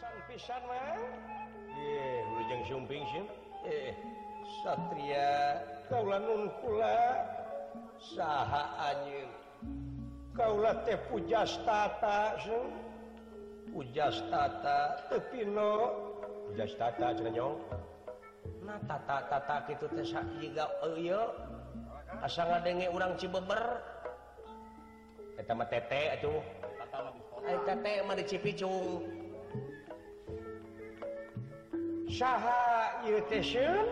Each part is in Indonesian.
pisan-pisan mah. Ye, urang sumping sih. Satria kaula nun kula saha anjeun. Kaula teh pujastata sih. Pujastata teu pino. Pujastata cenah nyong. Na tata-tata kitu teh sajiga euyeuk. Asa ngadenge urang Cibeber. Eta mah tete atuh. Tete mah dicipicung. Saha ieu teh seun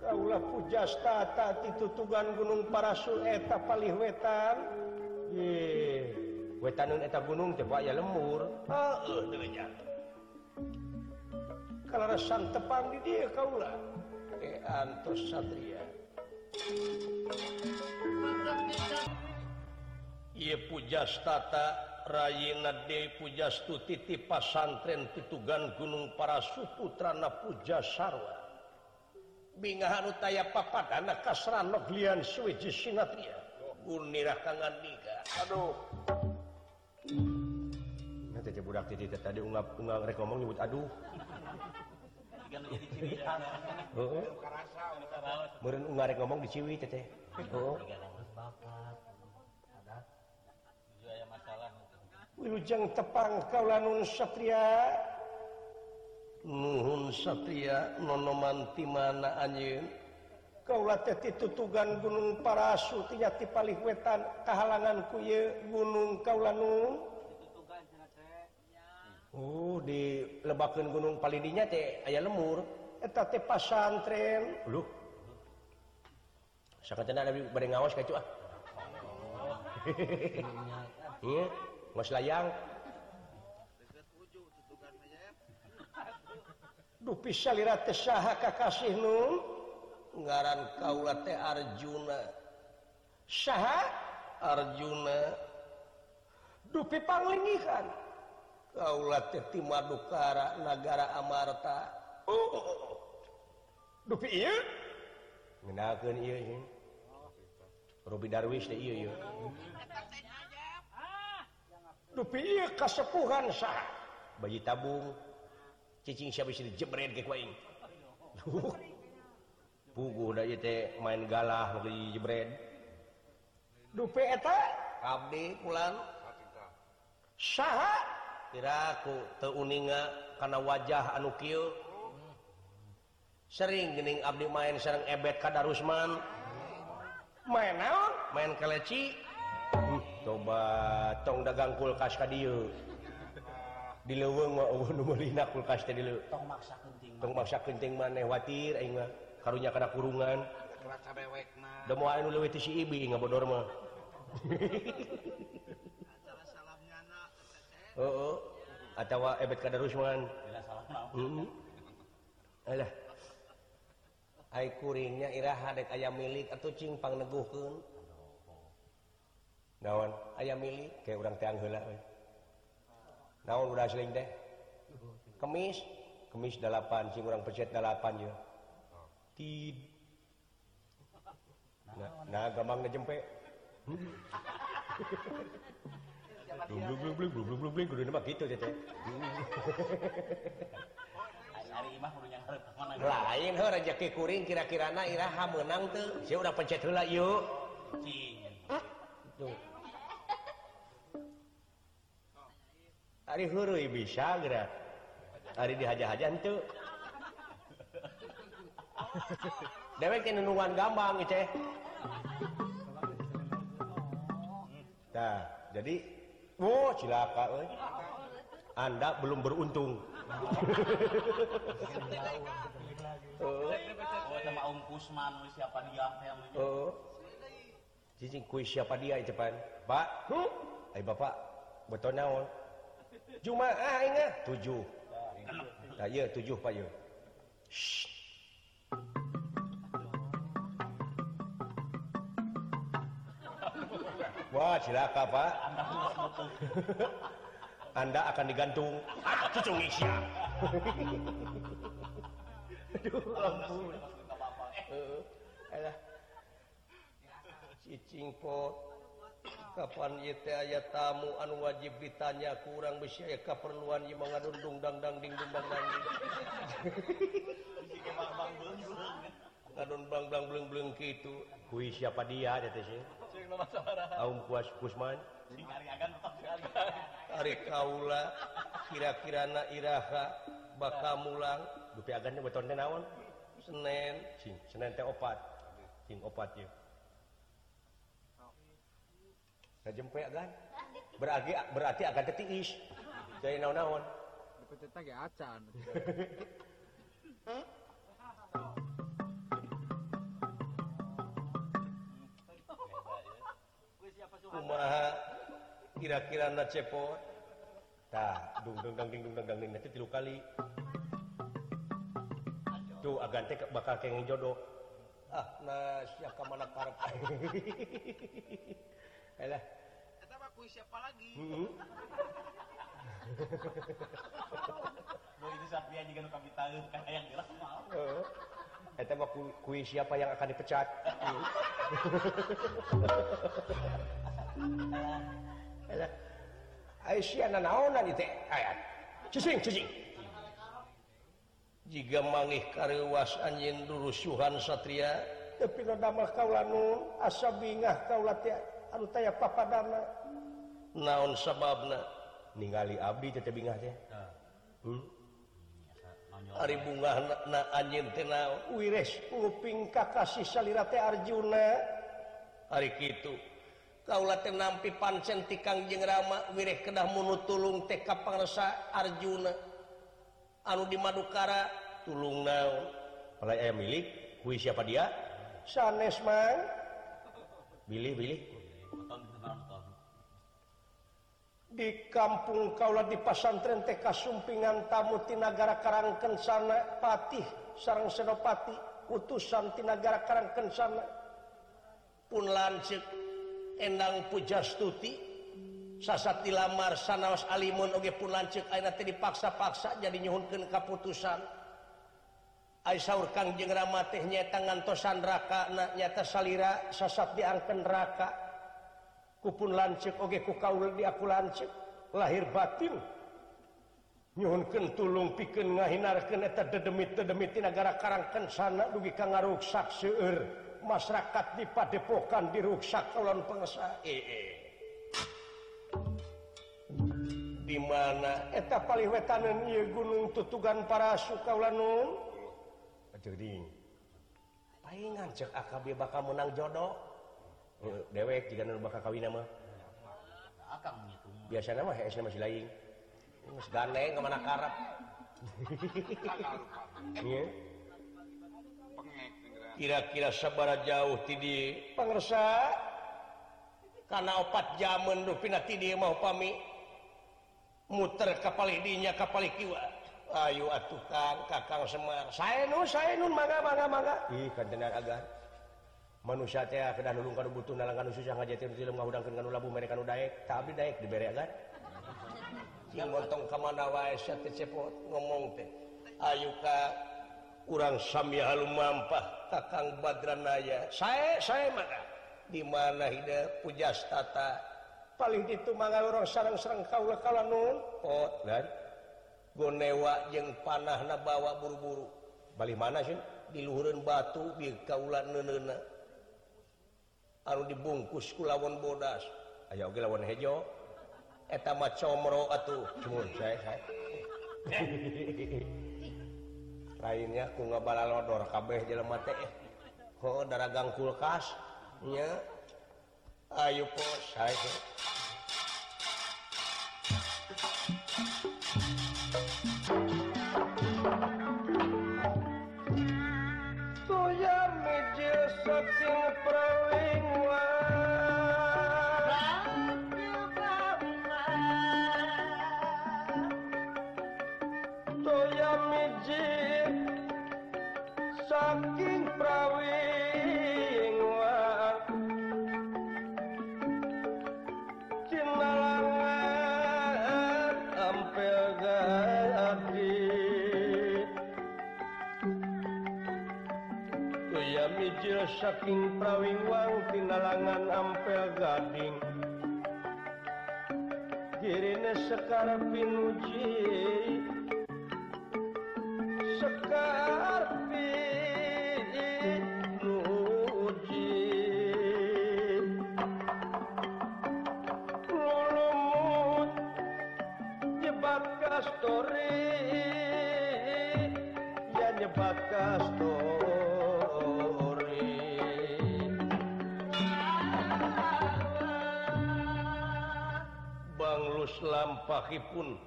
kaula pujastata titutugan Gunung Parasul eta palih wetan. Ye, wetaneun eta gunung teh aya lemur. Heueuh deui nya. Kalarasan tepang di dieu kaula. Antos satria. Ieu pujastata Rayina Dei Pujastu titi pasantren titugan Gunung Parasu putrana Puja Sarwa bingahan utaya papat anak kasran noglian suwiji sinatria gunirah kangandika. Aduh nanti aja budak titi tadi ungap rek ngomong nyebut aduh ikan jadi ciwi meren ungap rek ngomong di ciwi teteh wilujeng tepang kaula nun satria nuhun satria nonomanti mana anjeun kaula teh titutugan Gunung Parasu tinya ti palih wetan kahalangan ku ieu gunung kaula nun titutugan cenah teh nya oh di lebakeun gunung palidinya teh aya lemur eta teh pasantren lho sakatena bade ngaos ka cu ah ieu Mas Layang deket ujung tutukan mayep dupi salira teh saha kakasih nu ngaran kaula teh Arjuna saha Arjuna dupi panglingihan kaula teh ti Madukara nagara Amarta dupi ieu ngeunakeun ieu sih Robi Darwis teh ieu ieu dupi ieu kasepuhan sah bayi tabung cicing siapa sih dijebret ke kuaing puguh da ieu teh main galah di jebret dupi eta abdi pulan saha piraku teu uninga kana wajah anu kieu sering geuning abdi main sareng ebet ka Darusman main naon main kaleci coba tong dagang kulkas ka dieu di leuweung nu meulina kulkas teh di leuweung tong maksa kenting maneh watir aing mah karunya kana kurungan kerasa bewekna da moal nu leuwih ti si ibi ngabodor mah acara salamnya na heueuh atawa ebet ka Darusman bila salam heeh alah ai kuringnya iraha dek aya milik atuh cing pangneguhkeun naon aya milik kayak urang teh angheula we naon udah seling teh kemis 8 sing urang pecet 8 ye tid nah gampangna jempe blung kudu mah kitu teh hari imah kudu nyangharep mana lain heuh rezeki kuring kira-kirana iraha meunang teu sia urang pecet heula ieu cing tuh hari hurui bisa gerak hari dihaja-haja itu dewek nunungan gampang itu nah jadi oh cilaka we. Anda belum beruntung sama Om Kusman siapa dia cicing kuis siapa dia itu pak ayo bapak betul naon Jumaah ingat 7. Nah, ya 7 Pak ya. Wah, cilaka Pak. Anda akan digantung. Aku cungik siap. Aduh, ampun. Alah. Cicing pot. kapan yete ayat tamu anu wajib ditanya kurang besyaya keperluan yang mengadundung dangdangding dangdangding ngadun bang bang beleng beleng gitu kui siapa dia ada sih aum kuas kusman hari kaula kira-kira na iraha baka mulang dupi agannya beton tenawan Senin Senin teh opat cing opat ya najempek kan berarti akan tetiis jadi naon-naon dipeteta ge acan kumaha kira-kira na cepot tah dung dung dang ding dung dang ding nanti 3 kali tuh agan teh bakal kenging jodoh ah nah sia ka mana karep Alah. Kata mah kuis siapa lagi? Boy itu sapian juga nu kami tahu kan hayang gelas mah. Heeh. Eta mah kuis siapa yang akan dipecat. Alah. Aisyah nanaonan ieu teh ayat. Cicing. Jiga mangih kareuwas anjeun durusuhan satria, tapi roda mah kaula nu asa bingah kaula teh anu taya papadana naon sababna ningali abdi teh bingah teh ari bungahna anjeun teh wires kuping ka kasih salira teh Arjuna ari kitu kaula teh nampi pancen ti Kangjeng Rama wireh kedah munutulung teh ka pangresa Arjuna anu di Madukara tulung naon pala aya milik kuwi siapa dia sanes mang bilih di kampung kaula di pasantren teh kasumpingan tamu ti nagara Karangkeun sana patih sareng senopati utusan ti nagara Karangkeun sana pun lanceuk endang pujastuti sasat dilamar sanaos alimun oge pun lanceuk ayeuna teh dipaksa-paksa jadi nyuhunkeun kaputusan ai saur Kangjeng Rama teh nyaeta ngantosan rakana nyaeta salira sasat diangkeun raka kupun lanceuk oge ku kaul di aku lanceuk lahir batin nyuhunkeun tulung pikeun ngahinarkeun eta dedemit-dedemit ti nagara Karangkeun sana dugi ka ngaruksak seueur masyarakat di padepokan diruksak kalon pangresa di mana eta palih wetaneun ieu gunung tutugan para sukaulanun jadi paingan cek akab bakal menang jodoh dewek jika nu bakal kawin mah akang gitu biasana mah hesna masih lain geus gandeng ka mana karep kira-kira sabaraha jauh ti di pangresa kana 4 jaman dupi na ti dieu mah upami muter ka palih dinya ka palih kiwa ayo atuh Kang Kakang Semar saenu mangga ih kantenan agan manusia teh kedah nulung kana butuh nalangan susah ngajetir tilem ngahudangkeun kana labu mere kana daek ta abdi daek dibere kan sing montong ka mana wae sia teh cepot ngomong teh ayu ka urang sami halum mampah Kakang Badranaya sae mangga di mana hideup pujastata paling ditu mangga urang sareng-sareng kaula kalanun pot dan gonewa jeung panahna bawa buru-buru bali mana sih diluhureun batu di kaula neuneuna anu dibungkus ku lawan bodas aya oge lawan hejo eta mah comro atuh mun sae lainnya ku ngabalalodor kabeh jelema teh heuh daragang kulkas nya ayo pos sae saking prawing wang tinalangan ampel gading Kirin sekar pinuji sekar pinuji lolomut nyebab kastori ya nyebab kastori Banglus lampahipun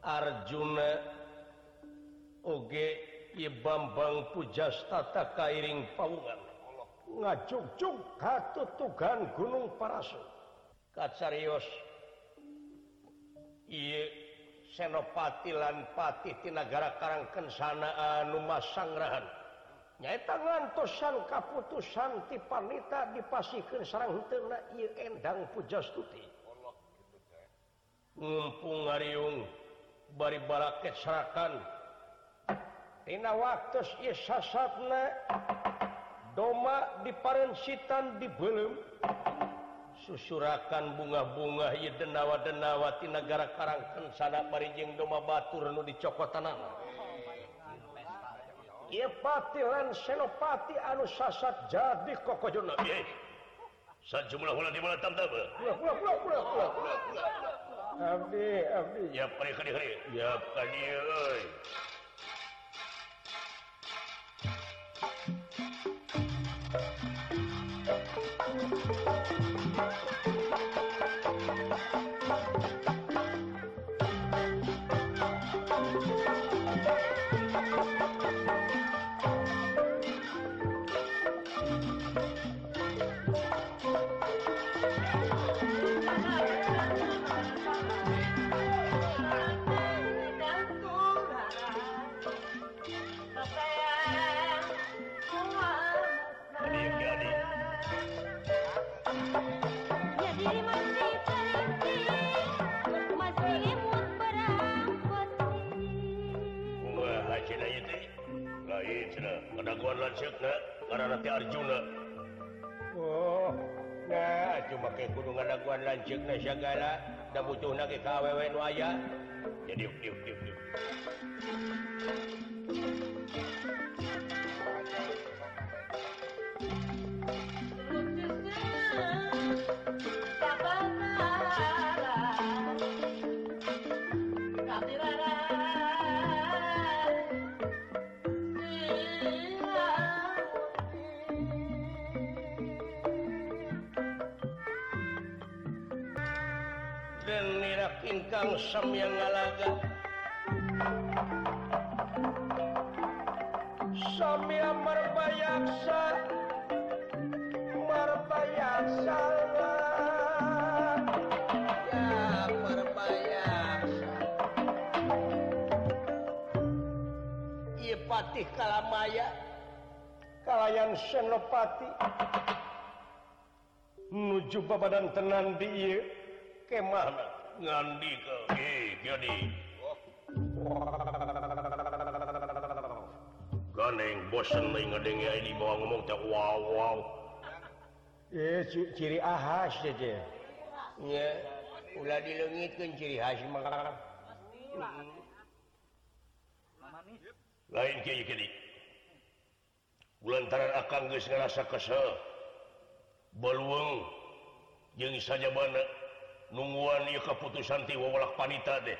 Arjuna oge ieu Bambang Pujastata kairing paungan ngacucuk katutugan Gunung Parasa kacarios ieu Senopati lan Patih ti nagara Karangkensana anu masangrahan nyaeta ngantosan kaputusan ti panita dipasikeun sareng heuteuna ieu Endang Pujastuti ngumpung ngariung bari baraket sarakan tina waktu ieu sasatna doma diparencitan dibeulem susurakan bunga-bunga ieu denawa-denawa ti nagara Karangkensana bari jeung doma batur nu dicokotanana ieu Patih lan Senopati anu sasat jadi kokojona ieu sajumlah ulah di mana tamtama ulah Abdi. Ya kali. Ya kali euy. Karena Arjuna. Oh, nah cuma ke gunung ngadaguan lanceukna sagala da butuhna ke ka awewe nu aya. Jadi diuk. Ingkang Samyang Alaga Samya Marbayaksa Marbayaksa Ya Marbayaksa Ieu Patih Kalamaya kalayan Senopati nuju babadan tenan di ieu kemahna ngandi ke jadi ganeng bosen nih ngedengi ini bawa ngomong tak wow ciri khas aja ya ulah dilengitkan ciri khas mah lain kaya kini bulantaran akang geus ngerasa kesel baluang jeung sajabana nungguan ieu kaputusan ti wawalak panita deh.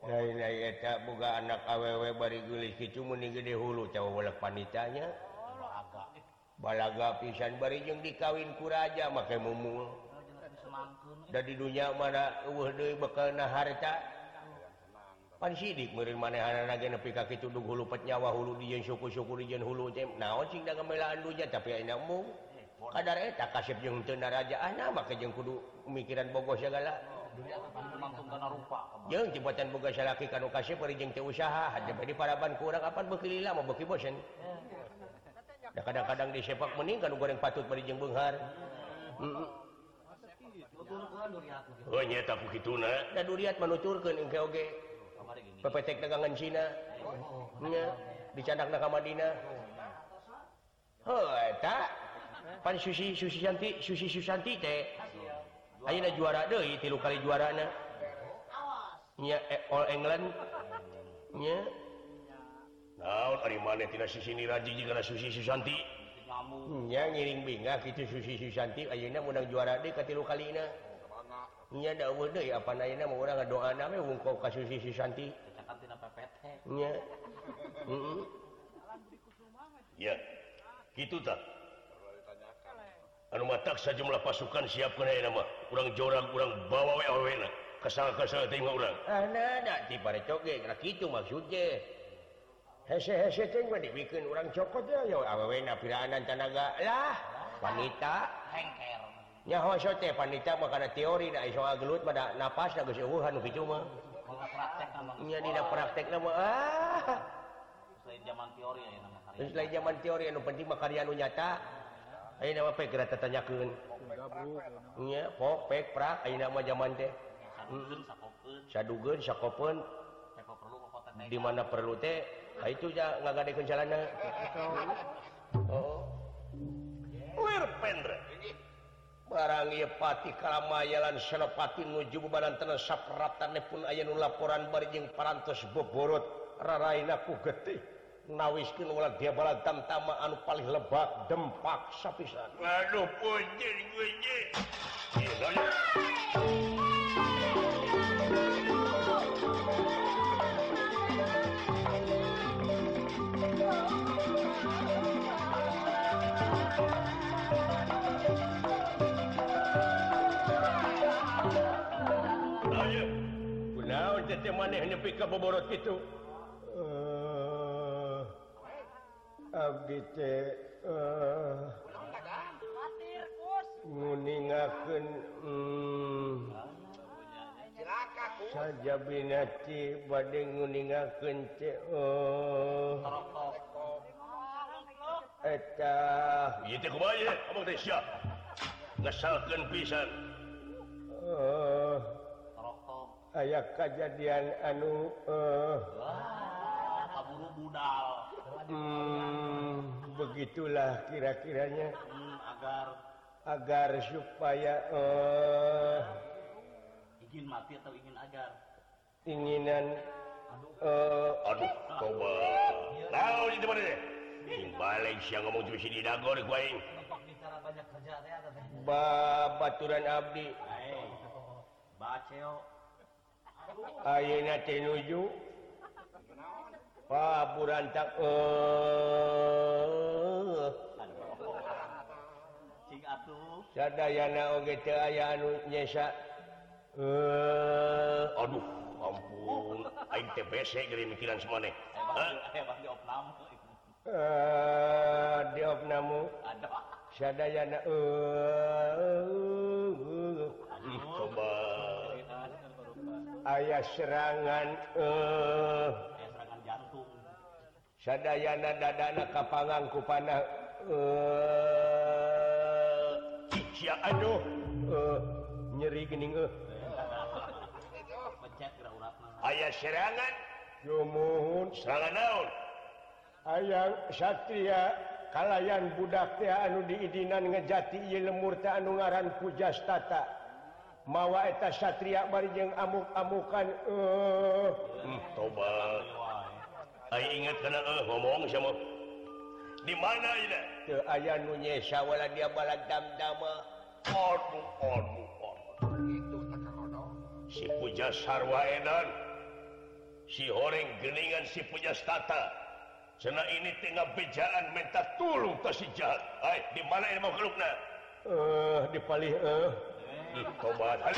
Lain-lain eta boga anak awewe bari geulih kitu meuni gede hulu ca wawalak panitanya. Balaga pisan bari jeung dikawin ku raja make mumul. Da di dunya mana eueuh deui bakal na harta. Pan sidik meureun manehanana ge nepi ka kitu dug hulu pet nyawa hulu di jeung suku-suku di jeung hulu teh naon cing da gamelaan dunya tapi aya mung. Kadar eta kasep jeung teu narajaan mah ke jeung kudu mikiran bogoh segala jeung jebatan boga salaki kanu kasep bari jeung teu usaha haja bari paraban ku urang apan beuki lila mah beuki bosen da kadang-kadang disepak meuning kanu goreng patut bari jeung beunghar oh nya eta kukituna da duriat manuturkeun engke oge pepetek dagangan Cina nya dicandakna ka Madinah heuh eta Pan Susi Susanti teh ayeuna juara deui 3 kali juarana. Nya All England. Nya. Naon ari maneh tina si Niraji jeung kana Susi Susanti. Nya ngiring bingah kitu Susi Susanti ayeuna menang juara deui ka 3 kalina. Nya daweuh deui apana ayeuna mah urang ngadoana we wungkul ka Susi Susanti. Cacakan tina PPT. Nya. Heeh. Ya. Kitu tah. Anu mataksa jumlah pasukan siapkan ayeuna mah urang jorang urang bawa we awena kasal-kasal teh mah urang da ti parecok ge kana kitu maksud ge hese-hese teh mah dibikeun urang cokot ya awena piraanan tanaga lah wanita hengker nya hose teh wanita mah kana teori da iso agelut pada napas da geus eueuh anu kitu mah praktekna mah nya dina praktekna mah selain zaman teori ayeuna mah karya selain zaman teori anu penting mah karya anu nyata. Ayeuna mah pek geura tatanyakeun. Nya pok pek prak ayeuna mah jaman teh. Sadugeun sakopeun. Di mana perlu teh, ka itu ja ngagadekeun jalana. Heeh. Lir pendre. Barang ieu pati kalamayalan senopati nuju badanteun sapratanipun aya nu laporan bari jeung parantos boborot raraina ku getih. Nawiskeun ulah dia balad tamtama anu paling lebak dempak sapisan. Aduh punjir geuji. Ayo. Kunaon teh maneh nepi ka boborot kitu? Abdi teh nguningakeun saja binati bade nguningakeun teh eta ieu teh kumaha ieu abang teh sia ngasalkeun pisan aya kejadian anu kaburu budal. Begitulah kira-kiranya agar supaya ingin mati atau ingin agar inginan aduh coba tahu di mana deh balik siang ngomong cuma si Didagor kuaing babaturan abdi baceo ayeuna teh nuju paburan tak cing atuh sadayana oge teu aya anu nyesa aduh ampun aing teh bese geuning mikiran semaneh hebat diopnamu sadayana coba aya serangan sadayana dadana kapangang kupana cia aduh nyeri geuning mencet geura urapna aya serangan yumuhun serangan naon hayang satria kalayan budak teh anu diidinan ngejati ieu lemur teh anu ngaran Pujastata mawa eta satria bari jeung amuk-amukan tobat ai ingat kana ngomong sama di mana ila teu aya nu nyesa wala dia balad dam-dama aduh itu takanodo si Puja Sarwa edan si horeng geuningan si Pujastata cenah ini tinggal bejaan minta tulung ka si jahat ai di mana ieu makhlukna di palih tobat hari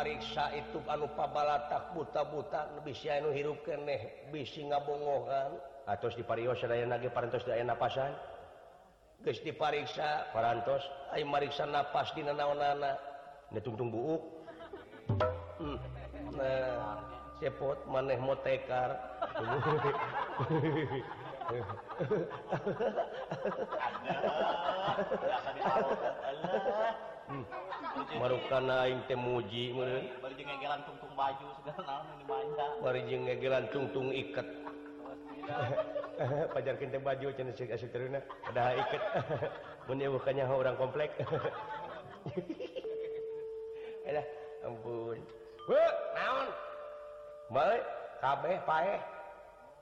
pariksa itu anu pabalatak buta-buta lebih si anu hirup keneh bisi ngabongohan atos diparios sadayana ge parantos daya napasan geus dipariksa parantos ai mariksa napas dina naonana ditungtung buuk nah cepot maneh motekar Marukana aing teh muji meureun. Bari jeung ngegelan tungtung baju segala naon nu dimanja. Bari jeung ngegelan tungtung iket. Pajarkeun teh baju cenah ceuk asup tereuna, ada iket. Mun ieu bukan nyaho urang komplek. Alah, ampun. Wu, naon? Bae kabeh paeh.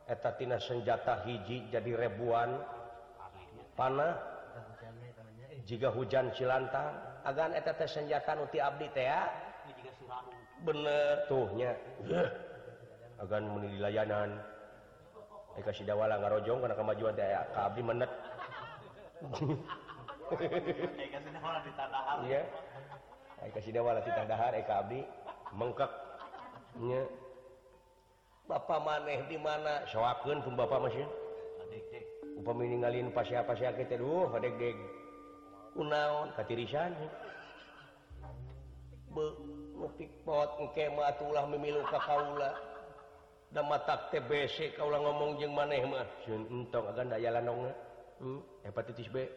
Eta tina senjata hiji jadi rebuan. Panah jika hujan cilantang agan eta teh senjata nu ti abdi teh ya bener tuhnya agan meni dilayanan dikasih dawala ngarojong kana kamajuan teh aya ka abdi menet iya dikasih dawala ti tandahar ka abdi mengkek nya bapa maneh di mana soakeun pun bapa masih upami ningalin pasia-pasia kieu teh duh adeg-deg kunaon katirisan ngepikpot ngkema tulah memilu kakaula dan matak TBC kaulah ngomong jeng maneh mah sun entong agan daya lanongna hepatitis B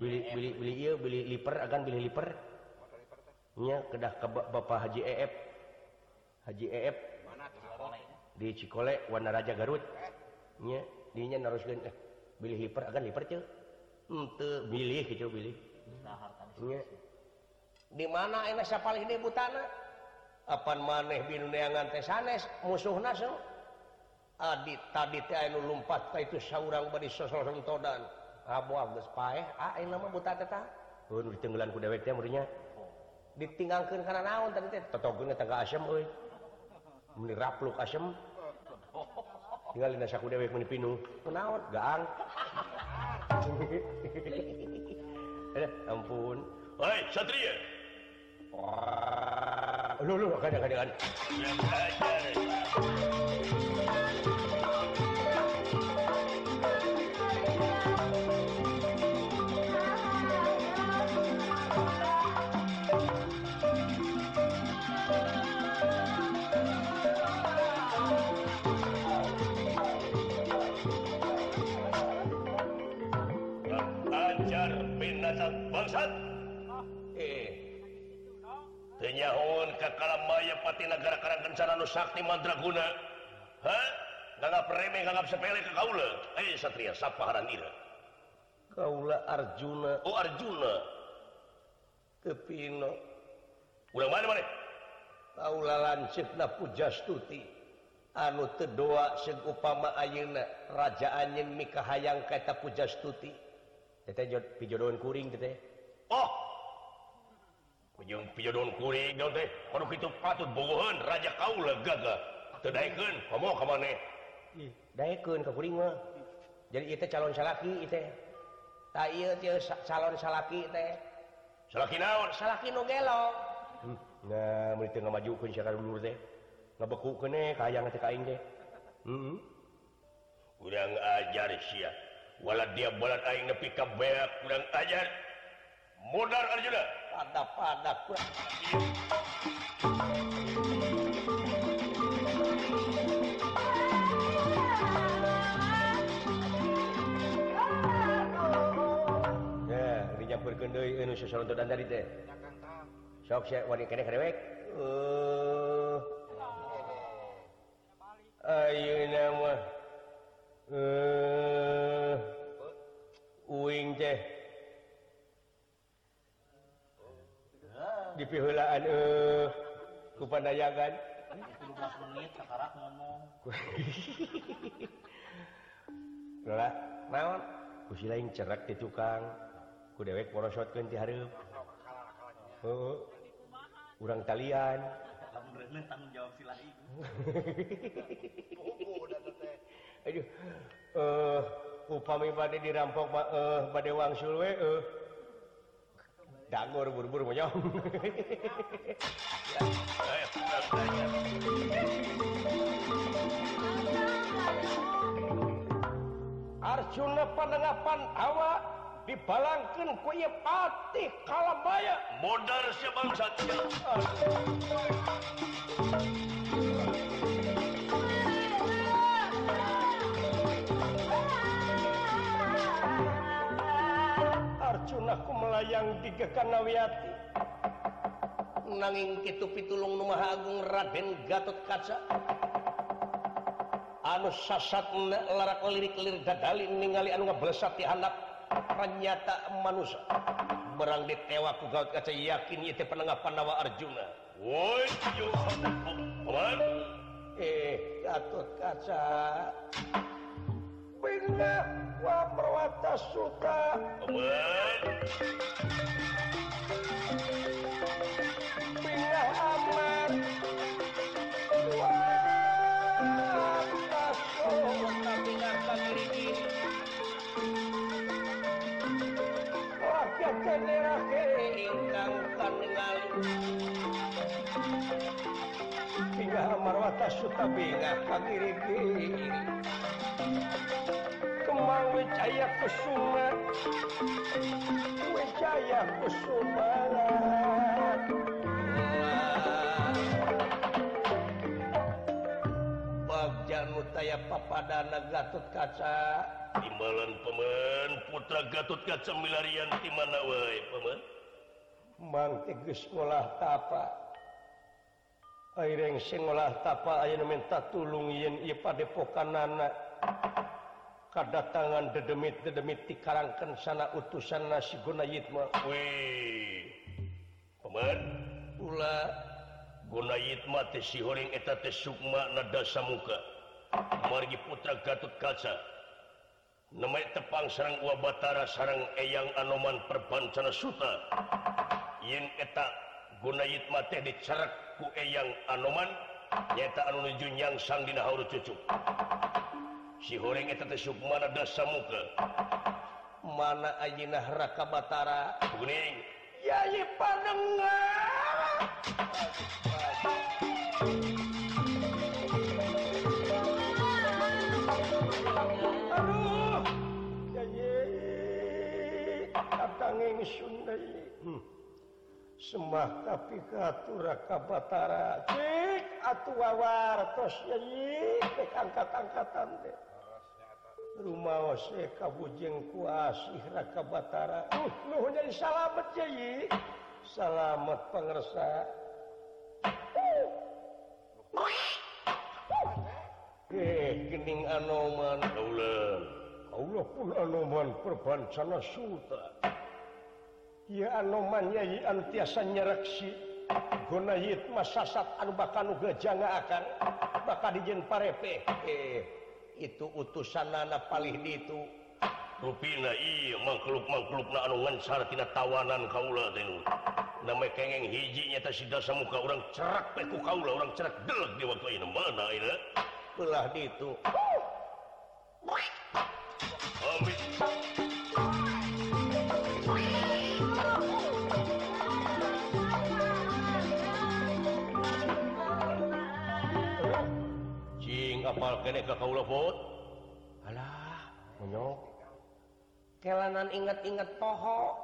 beli iya beli liper agan beli liper nya kedah ke bapak Haji EF di Cikole Wanaraja Garut nya dinya naruskeun bilih liper akan liper ceu henteu bilih kitu bilih nya di mana ena sapalih deui butana apan maneh binuneangan teh sanes musuhna sung adi tadi teh anu lumpat ka itu saurang bari sososong todan aboah geus paeh ayeuna mah buta teh tah heun ditenggelan ku dewek teh murinya ditingangkeun kana naon tadi teh totogeun eta ka asem euy meni rapluk asem tinggal di nasaku dewek menipinu penaut, gaang ampun hei, Satria lu, kadang-kadang nyahun kakalamaya pati negara karangencana nu sakti mandraguna ha nganggap remeh nganggap sepele ka kaula Satria sapaharan ira kaula Arjuna oh Arjuna kepino urang mana kaula lanceukna pujastuti anu teu doa seung upama ayeuna rajaan nyeun mikahayang ka eta pujastuti teteh pijodohan kuring teteh oh ujung pijodohan kuring daun teh kalau kita patut bogohan raja kaula gagah terdaikkan kamu kemana daikkan ke kuring mah jadi itu calon salaki itu tak iya calon salaki itu salaki naon salaki nu gelong nah mereka ngamajukan siakan dulu teh ngebekukan kaya ngerti kain teh kurang ajar siya walau dia balat aing nepi kabeak kurang ajar modar Arjuna pada kurang nah ini nyamperkeun deui anu sasalontodan tadi teh sok sia wani keneh kadewek ayeuna mah uing teh di piheulaan ku pandayangan 15 menit sakarat ngomong lah naon ku silaing cerek ti tukang ku dewek porosotkeun ti hareup heuh urang talian alhamdulillah tanggung jawab silaing aduh upami bade dirampok bade wangsul we dangor buru-buru monyong. Arjuna panengapan awa dibalangkeun ku ieu patih kalabaya modar sabang satya. Arjuna Kekanawiyati nanging kitu pitulung nu maha agung Raden Gatotkaca anu sasat larak lirik-lirik dadali ningali anu ngeblesat ti handap ternyata manusia berang ditewa ku Gatotkaca yakin ieu teh penengah Pandawa Arjuna. Woi yo sampun Gatotkaca pindah wa perwata suka pindah aman wa suka pindah kami rakyat generasi ingkang kanengal pindah marwata suka pindah kami riki Kemang Wijaya Kusuma Wijaya Kusuma Bagja Nutaya Papadana Gatotkaca Timbalan Paman Putra Gatotkaca milarian timana wae Paman Mangti geus ngolah tapa Aireng sing ngolah tapa ayeuna minta tulung yen ieu padepokanana kadatangan dedemit-dedemit dikarangkan sana utusan nasi Gunayitma weh Paman ula Gunayitma teh si horing eta teh sukma nada samuka margi Putra Gatotkaca nama tepang sarang Ua Batara sarang eyang anoman perbancana suta yen eta Gunayitma teh dicerek ku eyang anoman nyata anu nuju nyangsang dina hauru cucuk si horeng eta teh sukmana dasa muka mana ayeuna Raka Batara kuning yai pandengar aduh yai kadang ingsun deui sembah tapi katur Raka Batara cik atuh wawartos yai bek angkat-angkatan teh rumaos kabujeng ku asih Raka Batara nuhun jadi salamet yai salamet pangersa gening anoman kaulah pun anoman perbancana suta ya anoman yai anu tiasa nyereksi Gunayitma sasat anu bakal nu gejangaakan bakal dijen parepe itu utusanana palih ditu rupina iya makhluk-makhlukna anu ngencar tina tawanan kaula teh nama kengeng hiji nyata si dasa muka urang cerak pe ku kaula urang cerak deleg di waktu ieu mana ieu belah ditu amin apal kene ka kaula pot alah menyok kelanan inget-inget poho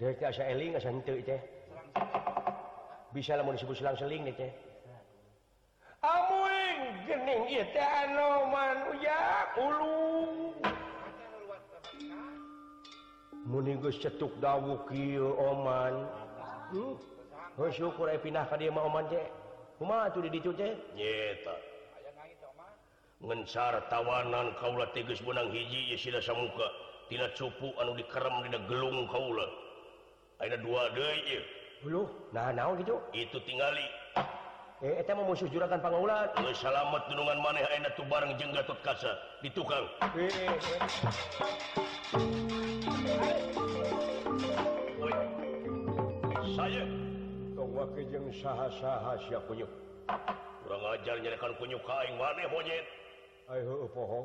deui teh asa eling asa henteu teh bisa lamun disebut selang-seling teh amuing gening ieu teh anoman uyak ulung muni geus cetuk dawuh kieu oman heuh syukur aya pindah ka dieu mah oman teh kumaha atuh di dicu teh nyeta ngencar tawanan kaula teh geus benang hiji sida samuka tina cupu anu dikerem dina gelung kaula ayeuna dua deui ieu huluh nah naon kitu itu tingali eta mah musuh juragan pangaulat geus salamet dunungan maneh ayeuna tu bareng jeung Gatotkaca di tukang saya tong wake jeung saha-saha sia kunyuk urang ajar nyalekan kunyuk ka aing maneh monyet ai heueuh poho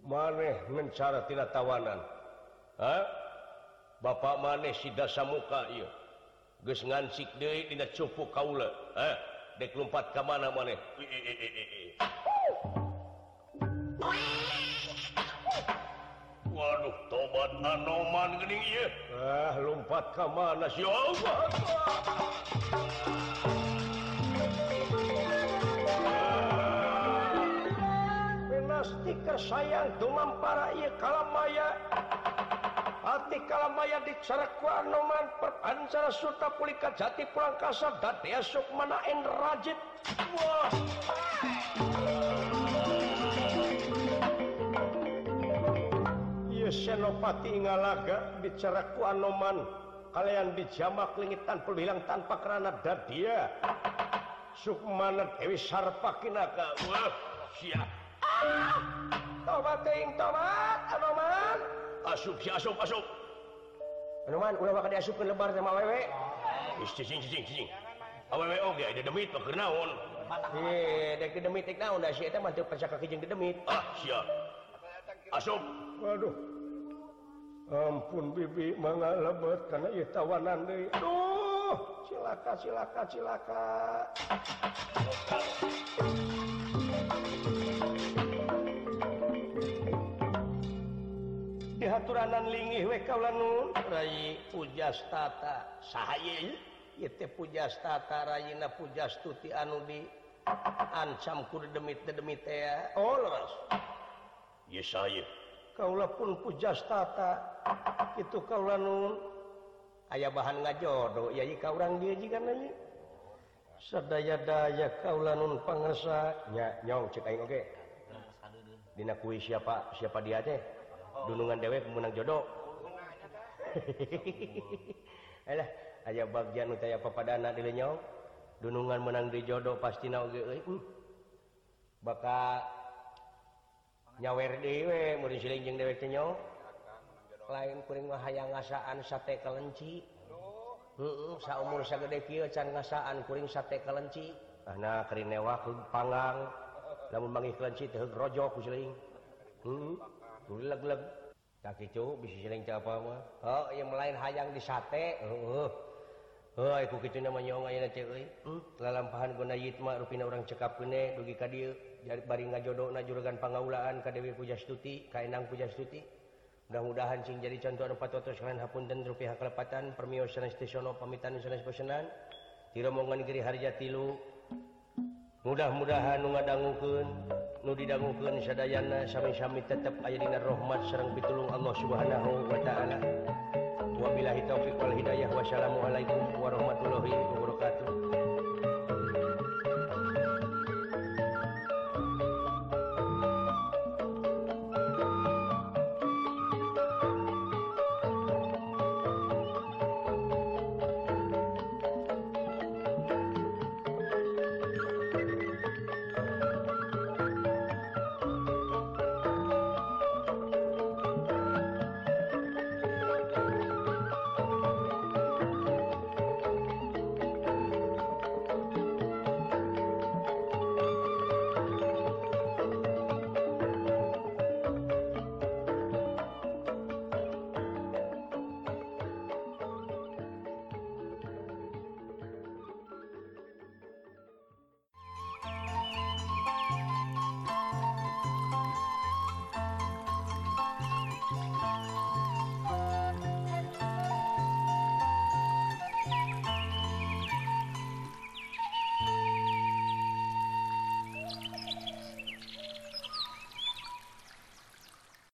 maneh ngencara tina tawanan ha bapak maneh si dasamuka ieu geus ngancik deui dina cupu kaula ha dek lompat ka mana maneh waduh tobat anoman geuning ieu lompat ka mana si Allah Nasti kersayang dumam para ieu kalamaya hati kalamaya dicarakuan noman perpancara suta pulika jati pulang kasar dan esok manaen rajit. Wah. Ya Senopati ngalaga dicarakuan noman kalian dijamak lingitan peluilang tanpa kerana dadia Sukmana Dewi Sarpakinaka. Wah. Siap. Tobat ting tobat anoman. Asup si asup asup. Anoman ulah bakal diasupkeun lebar sama awewe. Cicing. Awewe oge ada demit mah keur naon? Heh, dek demit teh naon da si eta mah teu percaya kieu jeung demit. Ah, sia. Asup. Waduh. Ampun bibi mangalebet kana ieu tawanan deui. Aduh, cilaka. Haturanan lingih we kaulanun rai pujastata sahaye ieu teh pujastata rayina pujastuti anu di ancam ku demit teh oh leres ieu sahaye kaula pun pujastata kitu kaulanun aya bahan ngajodo ieu ka urang dieu jigan ieu sadaya-daya kaulanun pangersa nya nyong cek aing oge dina kuis siapa dia teh dunungan dewe pemenang jodoh. Alah, aya bagian nu taya papadana di lenyong. Dunungan menang di jodoh pastina oge euy. Baka nyawer dewe murid siling jeung dewe teh nyong. Lain kuring mah hayang ngasaan sate kelenci. Heuh, saumur sagede kieu can ngasaan kuring sate kelenci. Ahna kering newah panggang. Lamun manggih kelenci teh rojok ku siling. Leg-leg tak kicu bisa siling apa mah oh yang lain hayang di sate oh iku kitu namanya nyong ayeuna teh euy lalampahan guna yitma rupina urang cekapkeun dugi ka dieu bari ngajodohna juragan pangaulaan ka Dewi Pujastuti ka Enang Pujastuti mudah-mudahan sing jadi contoh anu patotos kalian hapunten rupiah kalepatan permios sanes tisono pamitan sanes pesenan ti rombongan Giri Harja 3 mudah-mudahan nu ngadangukeun nu didangukeun sadayana sami-sami tetep aya dina rahmat sareng pitulung Allah Subhanahu wa taala. Wabillahi taufiq wal hidayah. Wassalamualaikum warahmatullahi wabarakatuh.